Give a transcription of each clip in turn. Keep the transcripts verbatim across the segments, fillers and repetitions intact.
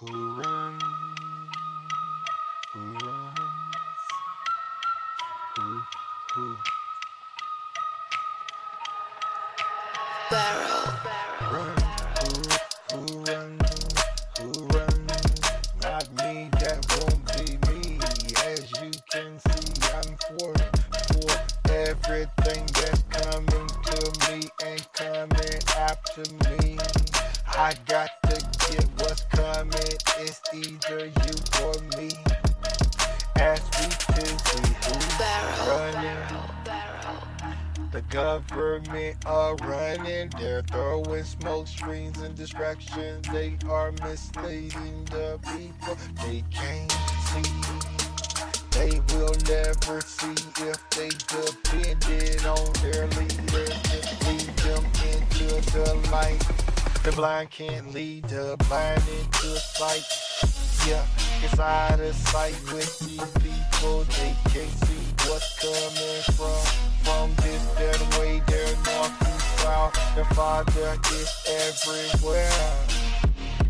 Who runs, who runs, who, who. Barrel, barrel. Who, who runs, who runs, not me, that won't be me. As you can see, I'm for, for everything that's coming to me and coming after me. I got to get what's coming, it's either you or me. As we can see who's running, the government are running. They're throwing smoke screens and distractions. They are misleading the people. They can't see, they will never see if they depended on their leaders to lead them into the light. The blind can't lead the blind into a sight. Yeah, it's out of sight with these people. They can't see what's coming from. From this, that way, they're north and south. The Father is everywhere.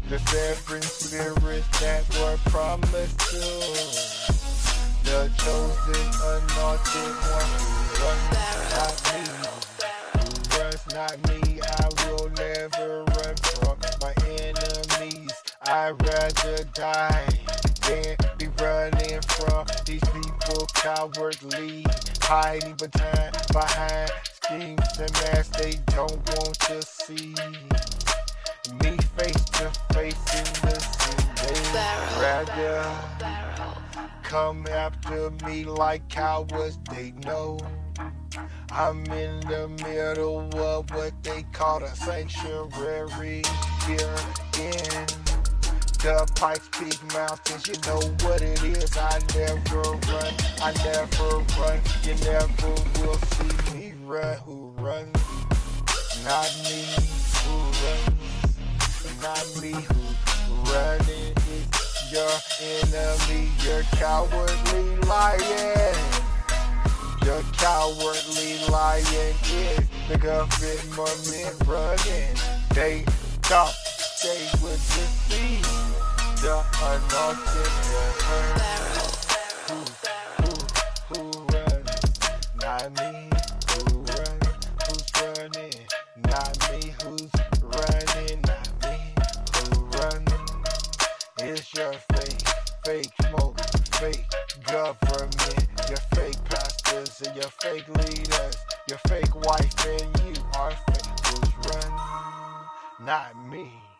The seven spirits that were promised to the chosen, anointed one. Who runs not me? Who runs not me? I will never run from my enemies. I'd rather die than be running from these people cowardly, hiding behind, behind schemes and masks they don't want to see. Me face to face and listen, they'd rather come after me like cowards. They know I'm in the middle of what they call a sanctuary here in the Pikes Peak Mountains. You know what it is, I never run, I never run, you never will see me run. Who runs? Not me, who runs? Not me, who running is your enemy, your cowardly lion. The cowardly lion is the government running. They thought they would deceive the anointed one. Who, who, who runs? Not me. Who runs? Who's running? Not me. Who's running? Not me. Who runs? It's your fake, fake smoke, fake government, your fake power. And your fake leaders, your fake wife, and you are fake. Who's running? Not me.